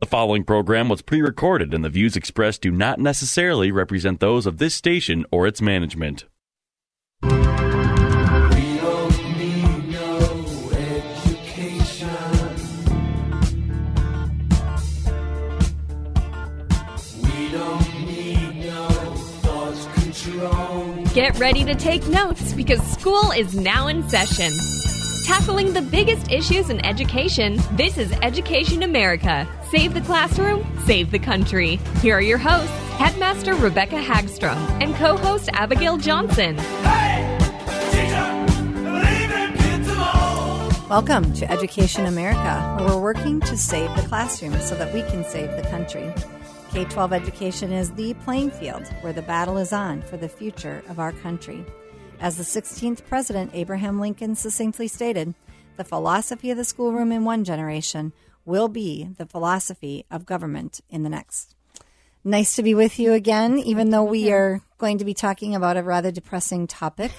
The following program was pre-recorded, and the views expressed do not necessarily represent those of this station or its management. We don't need no education. We don't need no thought control. Get ready to take notes, because school is now in session. Tackling the biggest issues in education, this is Education America. Save the classroom, save the country. Here are your hosts, Headmaster Rebecca Hagstrom and co-host Abigail Johnson. Hey, teacher, leave them kids alone. Welcome to Education America, where we're working to save the classroom so that we can save the country. K-12 education is the playing field where the battle is on for the future of our country. As the 16th President, Abraham Lincoln, succinctly stated, the philosophy of the schoolroom in one generation will be the philosophy of government in the next. Nice to be with you again, even though we are going to be talking about a rather depressing topic.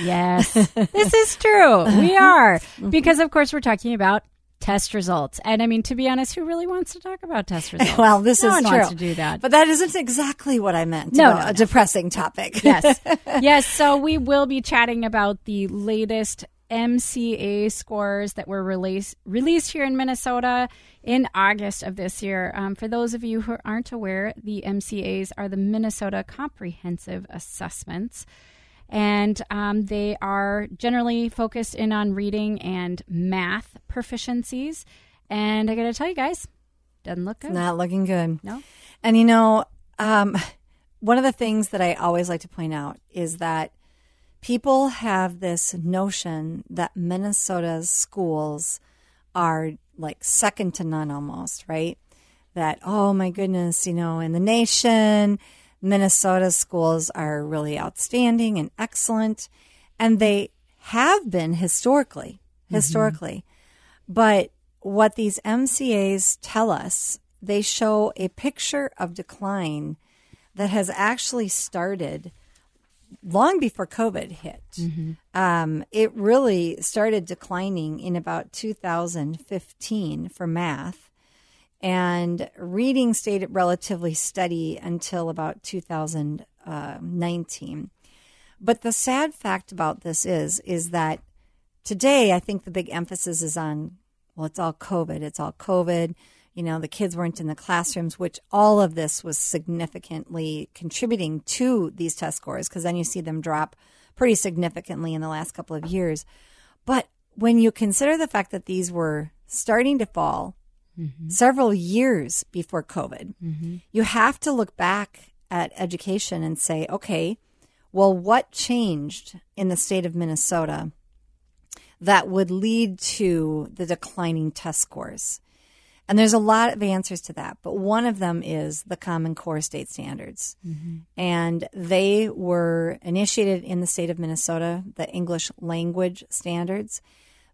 Yes, this is true. We are. Because, of course, we're talking about test results. And I mean, to be honest, who really wants to talk about test results? Well, this is true. No one wants to do that. But that isn't exactly what I meant. No. A depressing topic. Yes. Yes. So we will be chatting about the latest MCA scores that were released here in Minnesota in August of this year. For those of you who aren't aware, the MCAs are the Minnesota Comprehensive Assessments. And they are generally focused in on reading and math proficiencies. And I got to tell you guys, doesn't look good. It's not looking good. No. And, you know, one of the things that I always like to point out is that people have this notion that Minnesota's schools are like second to none almost, right? That, oh, my goodness, you know, in the nation, Minnesota's schools are really outstanding and excellent, and they have been historically. Mm-hmm. But what these MCAs tell us, they show a picture of decline that has actually started long before COVID hit. Mm-hmm. It really started declining in about 2015 for math. And reading stayed relatively steady until about 2019. But the sad fact about this is that today I think the big emphasis is on, well, it's all COVID. It's all COVID. You know, the kids weren't in the classrooms, which all of this was significantly contributing to these test scores, because then you see them drop pretty significantly in the last couple of years. But when you consider the fact that these were starting to fall, mm-hmm, several years before COVID, mm-hmm, you have to look back at education and say, okay, well, what changed in the state of Minnesota that would lead to the declining test scores? And there's a lot of answers to that, but one of them is the Common Core State Standards. Mm-hmm. And they were initiated in the state of Minnesota, the English language standards.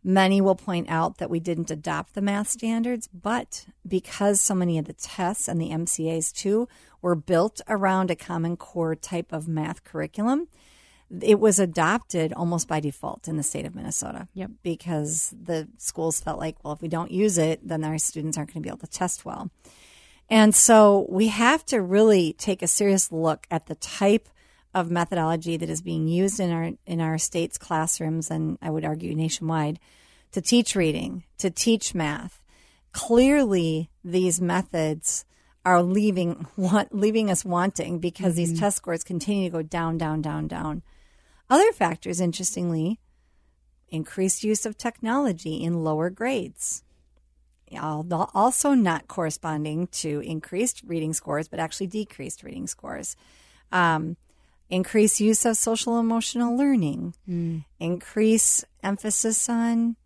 Many will point out that we didn't adopt the math standards, but because so many of the tests and the MCAs too were built around a Common Core type of math curriculum, it was adopted almost by default in the state of Minnesota. Yep. Because the schools felt like, well, if we don't use it, then our students aren't going to be able to test well. And so we have to really take a serious look at the type of methodology that is being used in our state's classrooms, and I would argue nationwide, to teach reading, to teach math. Clearly, these methods are leaving us wanting, because, mm-hmm, these test scores continue to go down, down, down, down. Other factors, interestingly, increased use of technology in lower grades, also not corresponding to increased reading scores, but actually decreased reading scores. Increase use of social emotional learning, increase emphasis on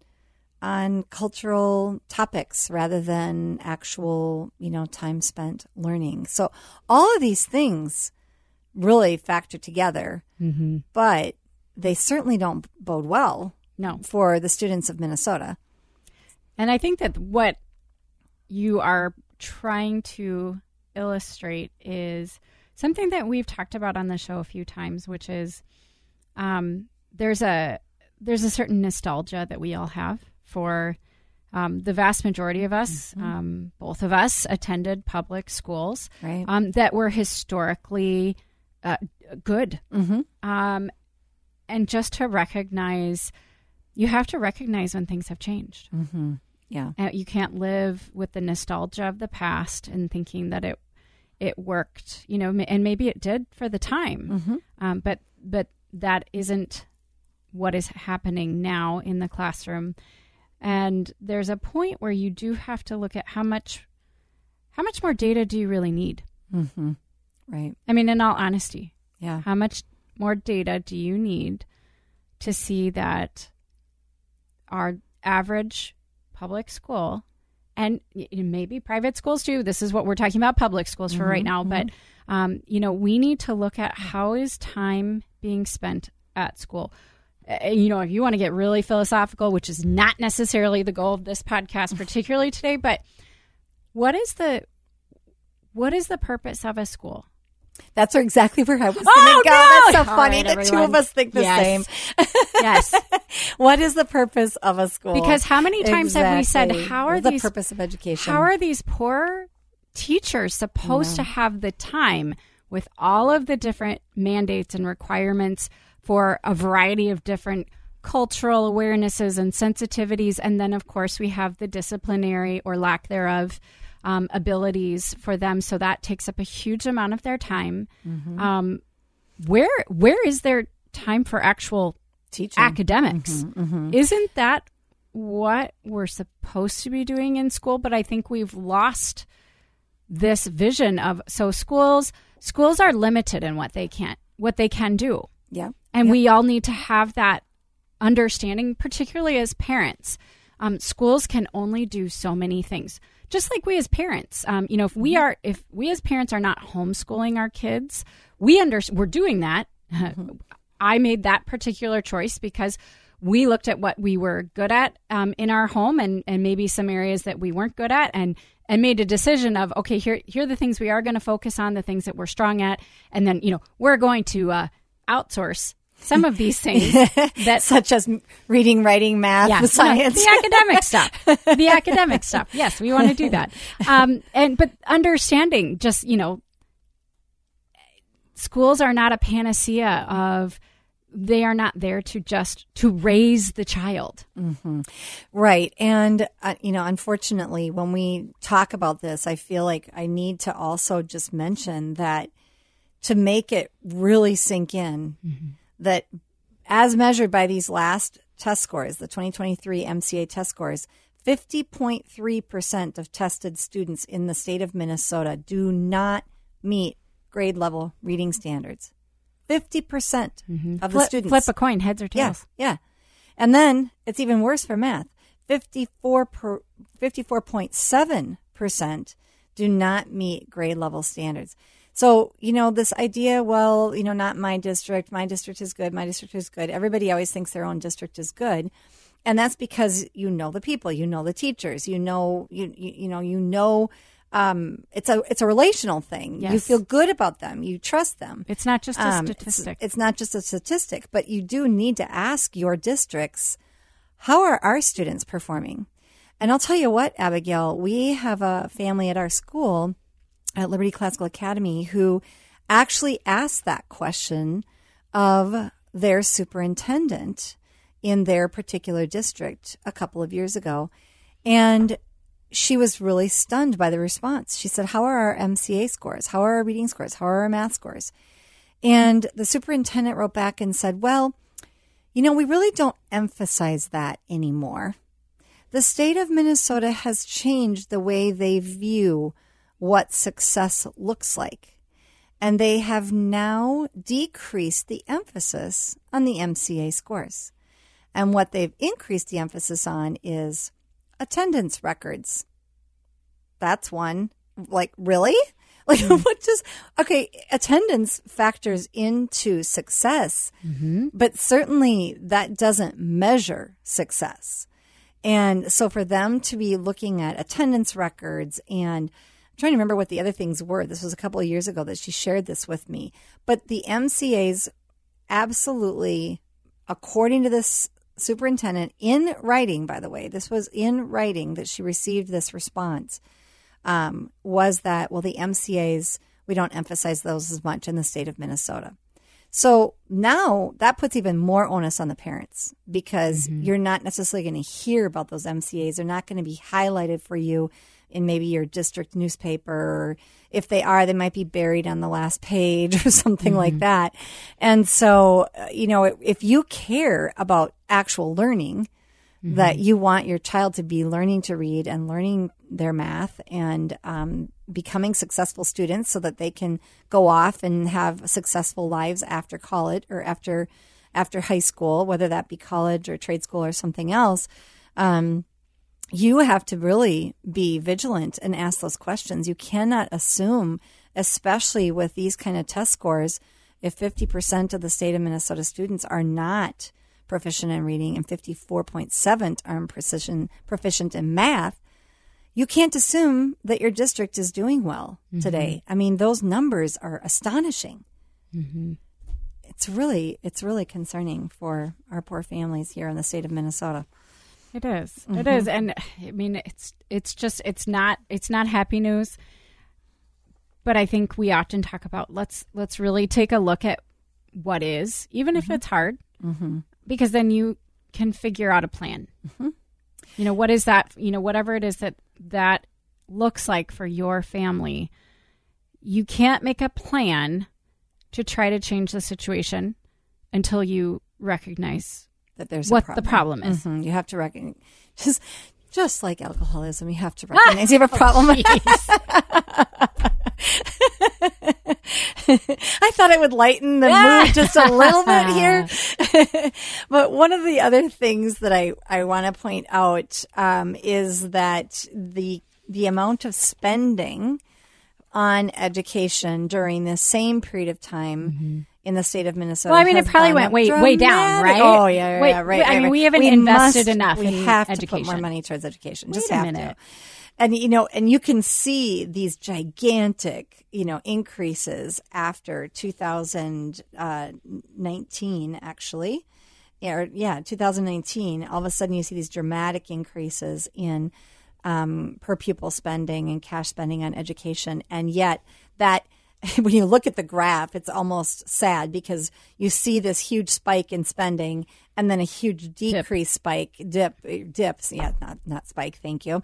on cultural topics rather than actual, time spent learning. So all of these things really factor together, mm-hmm. but they certainly don't bode well for the students of Minnesota. And I think that what you are trying to illustrate is something that we've talked about on the show a few times, which is there's a certain nostalgia that we all have for the vast majority of us, mm-hmm. Both of us attended public schools right. That were historically good. Mm-hmm. And just to recognize, you have to recognize when things have changed. Mm-hmm. Yeah, you can't live with the nostalgia of the past and thinking that it worked, and maybe it did for the time, mm-hmm. But that isn't what is happening now in the classroom. And there's a point where you do have to look at how much more data do you really need? Mm-hmm. Right. I mean, in all honesty, how much more data do you need to see that our average public school, and maybe private schools too, this is what we're talking about, public schools for mm-hmm, right now, mm-hmm. but, we need to look at how is time being spent at school? If you want to get really philosophical, which is not necessarily the goal of this podcast, particularly today, but what is the purpose of a school? That's exactly where I was going to go. No! That's so funny that everyone. Two of us think the same. Yes. What is the purpose of a school? Because how many times have we said, what's the purpose of education? How are these poor teachers supposed to have the time with all of the different mandates and requirements for a variety of different cultural awarenesses and sensitivities? And then, of course, we have the disciplinary or lack thereof abilities for them. So that takes up a huge amount of their time. Mm-hmm. Where is their time for actual teaching academics? Mm-hmm, mm-hmm. Isn't that what we're supposed to be doing in school? But I think we've lost this vision of, so schools are limited in what they can do. Yeah. And we all need to have that understanding, particularly as parents. Schools can only do so many things. Just like we as parents, if we as parents are not homeschooling our kids, we're doing that. Mm-hmm. I made that particular choice because we looked at what we were good at in our home and maybe some areas that we weren't good at and made a decision of, okay, here are the things we are going to focus on, the things that we're strong at. And then, we're going to outsource some of these things, such as reading, writing, math, science, the academic stuff. The academic stuff. Yes, we want to do that. But understanding, just schools are not a panacea of. They are not there to just to raise the child, mm-hmm. right? And unfortunately, when we talk about this, I feel like I need to also just mention that to make it really sink in. Mm-hmm. That as measured by these last test scores, the 2023 MCA test scores, 50.3% of tested students in the state of Minnesota do not meet grade level reading standards. 50% mm-hmm. of the students. Flip a coin, heads or tails. Yeah. And then it's even worse for math. 54.7% do not meet grade level standards. So, this idea, not my district. My district is good. My district is good. Everybody always thinks their own district is good. And that's because you know the people, you know the teachers, it's a relational thing. Yes. You feel good about them. You trust them. It's not just a statistic. It's not just a statistic, but you do need to ask your districts, how are our students performing? And I'll tell you what, Abigail, we have a family at our school at Liberty Classical Academy who actually asked that question of their superintendent in their particular district a couple of years ago. And she was really stunned by the response. She said, how are our MCA scores? How are our reading scores? How are our math scores? And the superintendent wrote back and said, we really don't emphasize that anymore. The state of Minnesota has changed the way they view what success looks like. And they have now decreased the emphasis on the MCA scores. And what they've increased the emphasis on is attendance records. That's one. Like, really? Like, what just, okay, attendance factors into success, but certainly that doesn't measure success. And so for them to be looking at attendance records, and I'm trying to remember what the other things were. This was a couple of years ago that she shared this with me. But the MCAs absolutely, according to this superintendent, in writing, by the way, this was in writing that she received this response, was that, well, the MCAs, we don't emphasize those as much in the state of Minnesota. So now that puts even more onus on the parents, because you're not necessarily going to hear about those MCAs. They're not going to be highlighted for you in maybe your district newspaper. Or if they are, they might be buried on the last page or something like that. And so, you know, if you care about actual learning, that you want your child to be learning to read and learning their math and becoming successful students so that they can go off and have successful lives after college or after high school, whether that be college or trade school or something else, you have to really be vigilant and ask those questions. You cannot assume, especially with these kind of test scores, if 50% of the state of Minnesota students are not proficient in reading and 54.7 are proficient in math, you can't assume that your district is doing well today. I mean, those numbers are astonishing. It's really concerning for our poor families here in the state of Minnesota. It is. It is. And I mean, it's not happy news. But I think we often talk about let's really take a look at what is, even if it's hard. Because then you can figure out a plan. You know, what is that, you know, whatever it is that looks like for your family, you can't make a plan to try to change the situation until you recognize that there's the problem is. You have to recognize, just like alcoholism, you have to recognize you have a problem. I thought it would lighten the mood just a little bit here. But one of the other things that I want to point out is that the amount of spending on education during the same period of time in the state of Minnesota. Well, I mean, it probably went way down, right? Oh, yeah, right. I mean, we haven't invested enough in education. We have to put more money towards education. Just have to. And, you know, and you can see these gigantic, you know, increases after 2019, actually. Yeah, 2019. All of a sudden, you see these dramatic increases in per pupil spending and cash spending on education. And yet that, when you look at the graph, it's almost sad because you see this huge spike in spending and then a huge dip. Yeah, not spike. Thank you.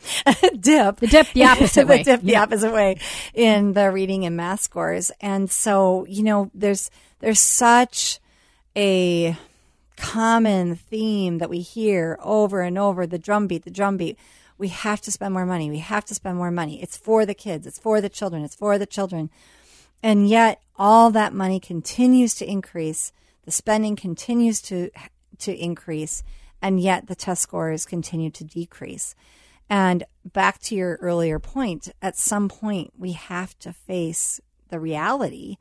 Dip. The dip the opposite way. The dip the opposite way in the reading and math scores. And so, you know, there's such a common theme that we hear over and over, the drumbeat. We have to spend more money. We have to spend more money. It's for the kids. It's for the children. It's for the children. And yet all that money continues to increase. The spending continues to increase. And yet the test scores continue to decrease. And back to your earlier point, at some point we have to face the reality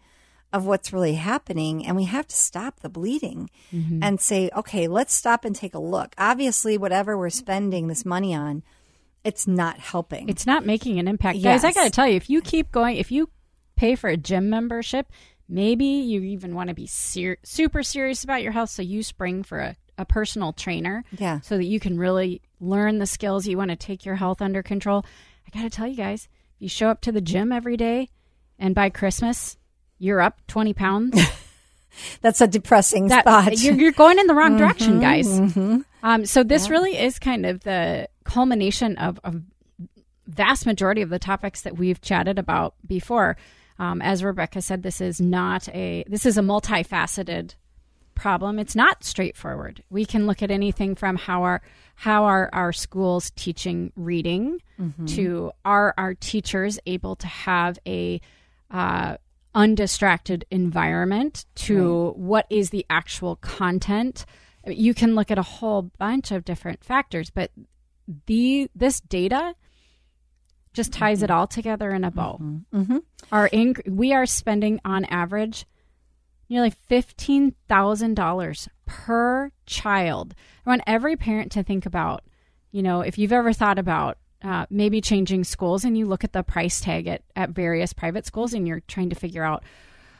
of what's really happening, and we have to stop the bleeding and say, okay, let's stop and take a look. Obviously, whatever we're spending this money on, it's not helping. It's not making an impact. Yes. Guys, I got to tell you, if you keep going, if you pay for a gym membership, maybe you even want to be super serious about your health, so you spring for a personal trainer so that you can really learn the skills you want to take your health under control. I got to tell you guys, you show up to the gym every day and by Christmas, you're up 20 pounds. That's a depressing thought. You're going in the wrong direction, guys. So this really is kind of the culmination of a vast majority of the topics that we've chatted about before. As Rebecca said, this is a multifaceted problem. It's not straightforward. We can look at anything from how are our schools teaching reading to are our teachers able to have a undistracted environment to what is the actual content You can look at a whole bunch of different factors, but this data just ties it all together in a bow. Mm-hmm. Mm-hmm. We are spending on average nearly $15,000 per child. I want every parent to think about, if you've ever thought about maybe changing schools and you look at the price tag at various private schools and you're trying to figure out,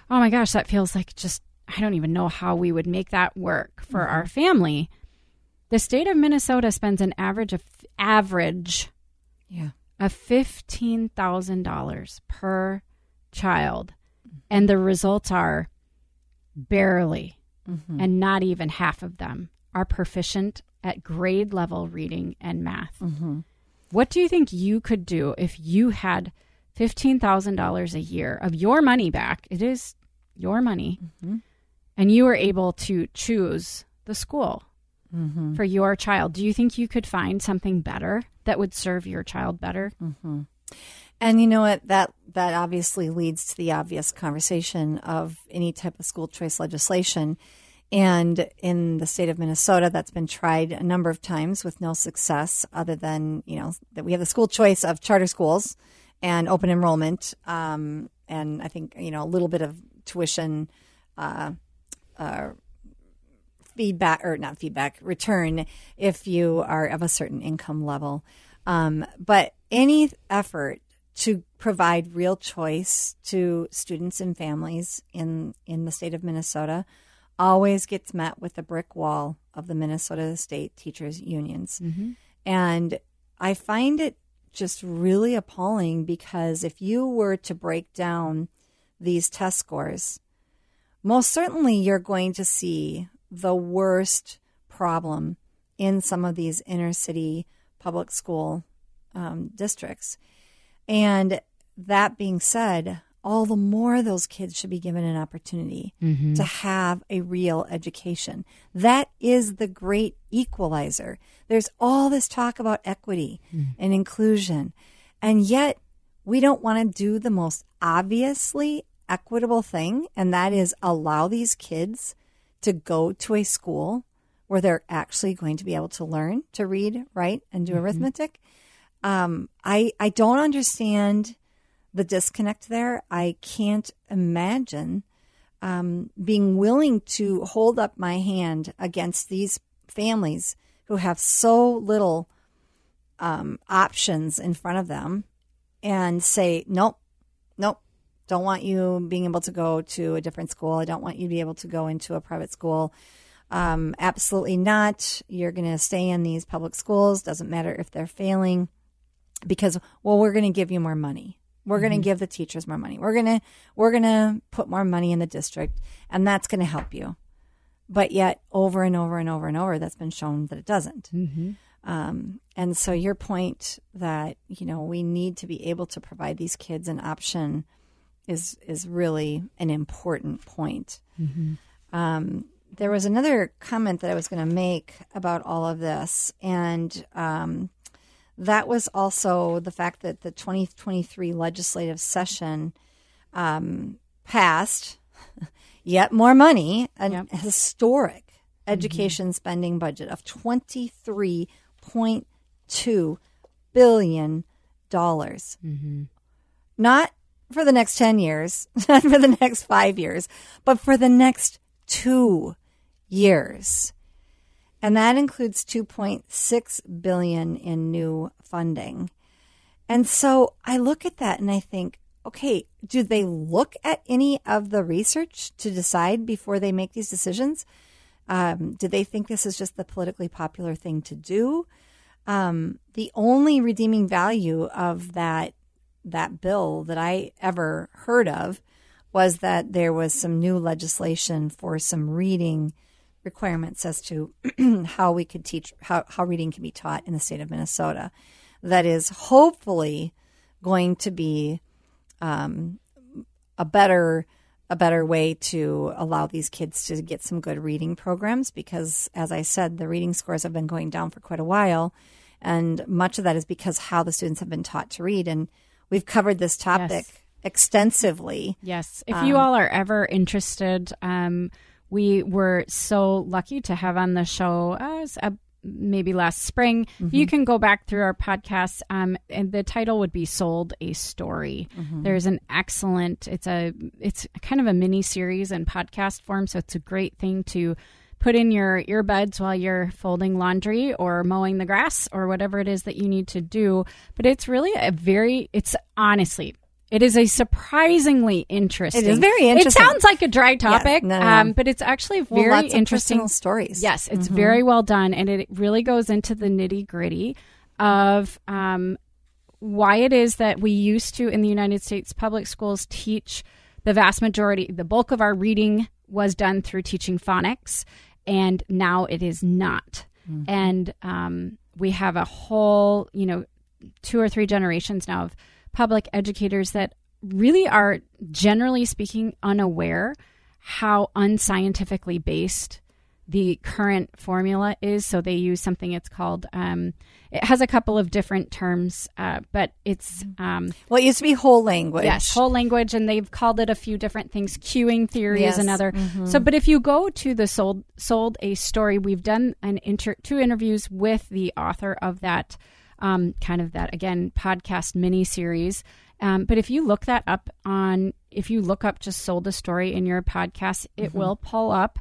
oh my gosh, that feels like just, I don't even know how we would make that work for our family. The state of Minnesota spends an average of $15,000 per child. And the results are barely, and not even half of them are proficient at grade level reading and math. Mm-hmm. What do you think you could do if you had $15,000 a year of your money back? It is your money. Mm-hmm. And you were able to choose the school for your child. Do you think you could find something better that would serve your child better? Mm-hmm. And you know what? That obviously leads to the obvious conversation of any type of school choice legislation. And in the state of Minnesota, that's been tried a number of times with no success other than, that we have the school choice of charter schools and open enrollment. And I think, a little bit of tuition return if you are of a certain income level. But any effort to provide real choice to students and families in the state of Minnesota always gets met with the brick wall of the Minnesota State Teachers Unions. Mm-hmm. And I find it just really appalling because if you were to break down these test scores, most certainly you're going to see the worst problem in some of these inner city public school districts. And that being said, all the more those kids should be given an opportunity to have a real education. That is the great equalizer. There's all this talk about equity and inclusion, and yet we don't want to do the most obviously equitable thing, and that is allow these kids to go to a school where they're actually going to be able to learn to read, write, and do arithmetic. I don't understand the disconnect there. I can't imagine being willing to hold up my hand against these families who have so little options in front of them and say, nope, don't want you being able to go to a different school. I don't want you to be able to go into a private school. Absolutely not. You're going to stay in these public schools. Doesn't matter if they're failing because, we're going to give you more money. We're going to give the teachers more money. We're going to put more money in the district, and that's going to help you. But yet, over and over and over and over, that's been shown that it doesn't. Mm-hmm. And so, your point that we need to be able to provide these kids an option is really an important point. Mm-hmm. There was another comment that I was going to make about all of this, and that was also the fact that the 2023 legislative session passed yet more money, a historic education spending budget of $23.2 billion. Mm-hmm. Not for the next 10 years, not for the next 5 years, but for the next 2 years. And that includes $2.6 billion in new funding. And so I look at that and I think, okay, do they look at any of the research to decide before they make these decisions? Do they think this is just the politically popular thing to do? The only redeeming value of that bill that I ever heard of was that there was some new legislation for some reading requirements as to how we could teach, how reading can be taught in the state of Minnesota. That is hopefully going to be a better way to allow these kids to get some good reading programs because, as I said, the reading scores have been going down for quite a while, and much of that is because how the students have been taught to read. And we've covered this topic extensively. Yes. If you all are ever interested we were so lucky to have on the show maybe last spring. Mm-hmm. You can go back through our podcast, and the title would be Sold a Story. Mm-hmm. There's an excellent, it's kind of a mini series in podcast form, so it's a great thing to put in your earbuds while you're folding laundry or mowing the grass or whatever it is that you need to do. But it's really it is a surprisingly interesting. It is very interesting. It sounds like a dry topic, yeah, no. But it's actually very lots interesting. Of personal stories. Yes, it's mm-hmm. very well done, and it really goes into the nitty gritty of why it is that we used to in the United States public schools teach the vast majority, the bulk of our reading was done through teaching phonics, and now it is not. Mm-hmm. And we have a whole, 2 or 3 generations now of public educators that really are, generally speaking, unaware how unscientifically based the current formula is. So they use something, it's called, it has a couple of different terms, but it's... it used to be whole language. Yes, whole language, and they've called it a few different things. Queuing theory is another. Mm-hmm. So, but if you go to the Sold a Story, we've done two interviews with the author of that kind of that, again, podcast mini-series. But if you look that up if you look up just Sold a Story in your podcast, it mm-hmm. will pull up.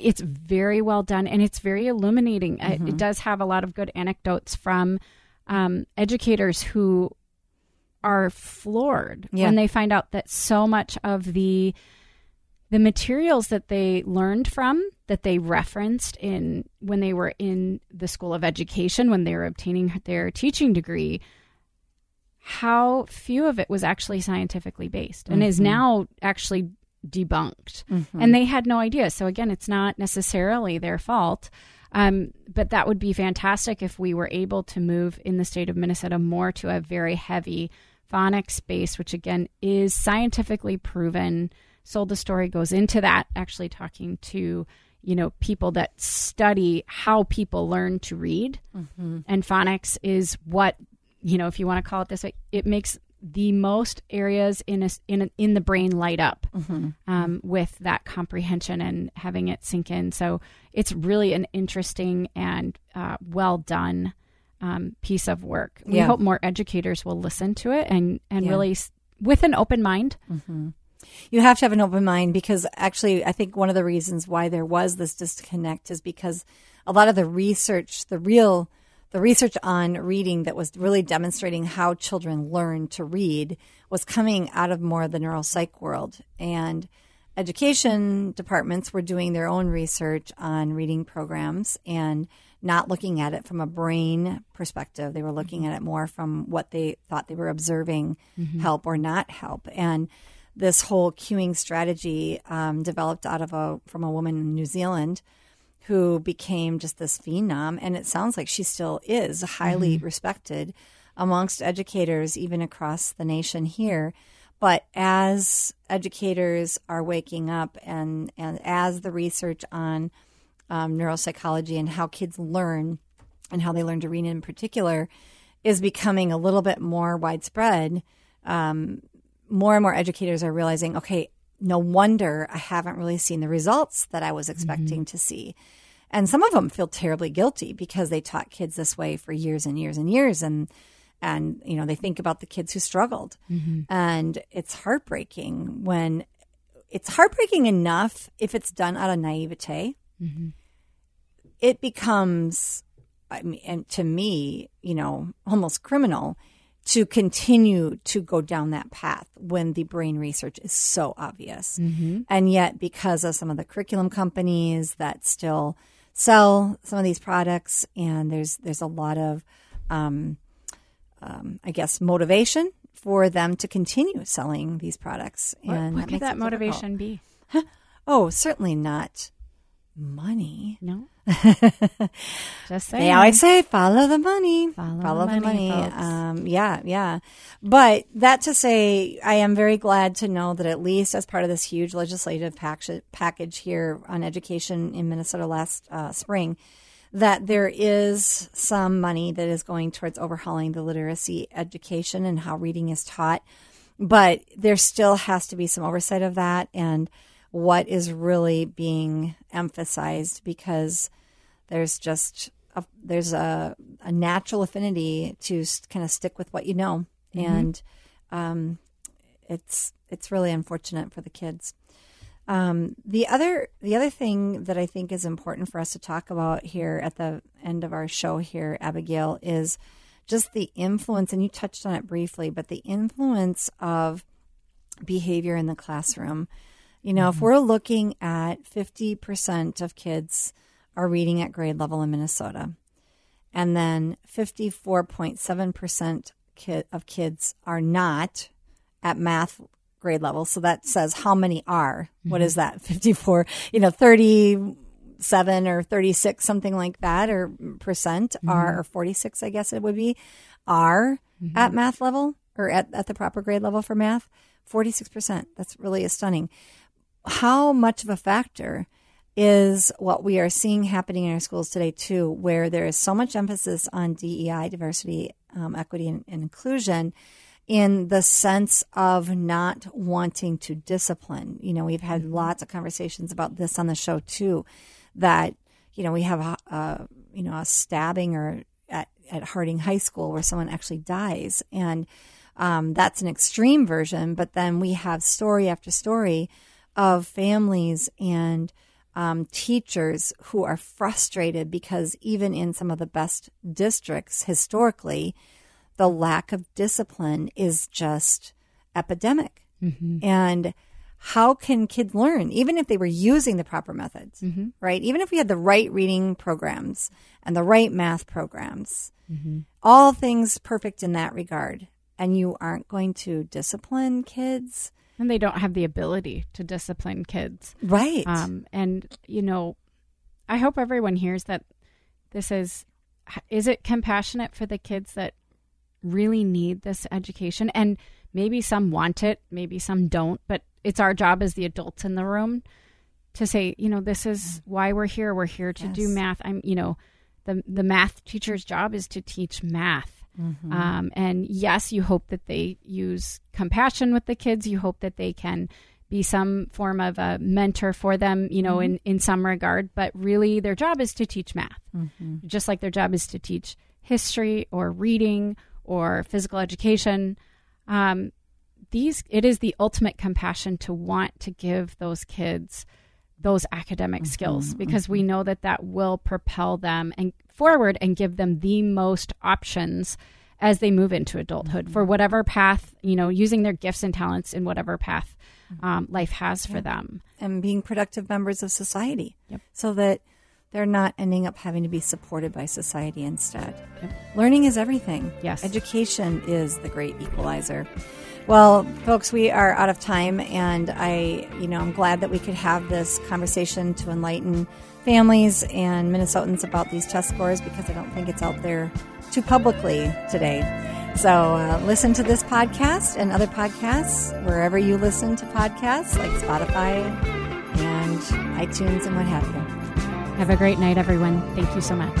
It's very well done, and it's very illuminating. Mm-hmm. It does have a lot of good anecdotes from educators who are floored when they find out that so much of the materials that they learned from, that they referenced in when they were in the School of Education, when they were obtaining their teaching degree, how few of it was actually scientifically based and mm-hmm. is now actually debunked. Mm-hmm. And they had no idea. So again, it's not necessarily their fault. But that would be fantastic if we were able to move in the state of Minnesota more to a very heavy phonics base, which again is scientifically proven. Sold a Story goes into that, actually talking to, people that study how people learn to read. Mm-hmm. And phonics is what, if you want to call it this way, it makes the most areas in the brain light up mm-hmm. With that comprehension and having it sink in. So it's really an interesting and well done piece of work. We hope more educators will listen to it and really with an open mind. Mm-hmm. You have to have an open mind, because actually I think one of the reasons why there was this disconnect is because a lot of the research, the research on reading that was really demonstrating how children learn to read was coming out of more of the neuropsych world. And education departments were doing their own research on reading programs and not looking at it from a brain perspective. They were looking at it more from what they thought they were observing mm-hmm. help or not help. And this whole queuing strategy developed from a woman in New Zealand who became just this phenom, and it sounds like she still is highly mm-hmm. respected amongst educators even across the nation here. But as educators are waking up and as the research on neuropsychology and how kids learn and how they learn to read in particular is becoming a little bit more widespread, more and more educators are realizing, okay, no wonder I haven't really seen the results that I was expecting mm-hmm. to see. And some of them feel terribly guilty because they taught kids this way for years and years and years. And they think about the kids who struggled. Mm-hmm. And it's heartbreaking when it's heartbreaking enough if it's done out of naivete. Mm-hmm. It becomes, and to me, almost criminal to continue to go down that path when the brain research is so obvious. Mm-hmm. And yet, because of some of the curriculum companies that still sell some of these products, and there's a lot of, motivation for them to continue selling these products. And what could that motivation be? Huh? Oh, certainly not money. No. Just saying. They always say, follow the money. Follow the money. But that to say, I am very glad to know that at least as part of this huge legislative package here on education in Minnesota last spring, that there is some money that is going towards overhauling the literacy education and how reading is taught. But there still has to be some oversight of that. And what is really being emphasized, because there's just a natural affinity to kind of stick with what you know. Mm-hmm. And it's really unfortunate for the kids. The other thing that I think is important for us to talk about here at the end of our show here, Abigail, is just the influence, and you touched on it briefly, but the influence of behavior in the classroom. You know, mm-hmm. if we're looking at 50% of kids are reading at grade level in Minnesota, and then 54.7% of kids are not at math grade level. So that says how many are. Mm-hmm. What is that? 54, 37 or 36, something like that, or percent mm-hmm. are, or 46, I guess it would be, are mm-hmm. at math level or at the proper grade level for math. 46%. That's really stunning. How much of a factor is what we are seeing happening in our schools today, too, where there is so much emphasis on DEI, diversity, equity, and inclusion, in the sense of not wanting to discipline. You know, we've had lots of conversations about this on the show, too, that, you know, we have, a stabbing or at Harding High School where someone actually dies. And that's an extreme version. But then we have story after story of families and teachers who are frustrated because even in some of the best districts historically, the lack of discipline is just epidemic. Mm-hmm. And how can kids learn, even if they were using the proper methods, mm-hmm. right? Even if we had the right reading programs and the right math programs, mm-hmm. all things perfect in that regard, and you aren't going to discipline kids. And they don't have the ability to discipline kids. Right. I hope everyone hears that this is it compassionate for the kids that really need this education? And maybe some want it, maybe some don't, but it's our job as the adults in the room to say, this is why we're here. We're here to do math. The math teacher's job is to teach math. Mm-hmm. And yes, you hope that they use compassion with the kids. You hope that they can be some form of a mentor for them, mm-hmm. in some regard. But really, their job is to teach math, mm-hmm. just like their job is to teach history or reading or physical education. It is the ultimate compassion to want to give those kids those academic mm-hmm. skills, because mm-hmm. we know that will propel them and forward and give them the most options as they move into adulthood mm-hmm. for whatever path, using their gifts and talents in whatever path life has for them. And being productive members of society so that they're not ending up having to be supported by society instead. Yep. Learning is everything. Yes. Education is the great equalizer. Well, folks, we are out of time, and I'm glad that we could have this conversation to enlighten families and Minnesotans about these test scores, because I don't think it's out there too publicly today. So listen to this podcast and other podcasts wherever you listen to podcasts, like Spotify and iTunes and what have you. Have a great night, everyone. Thank you so much.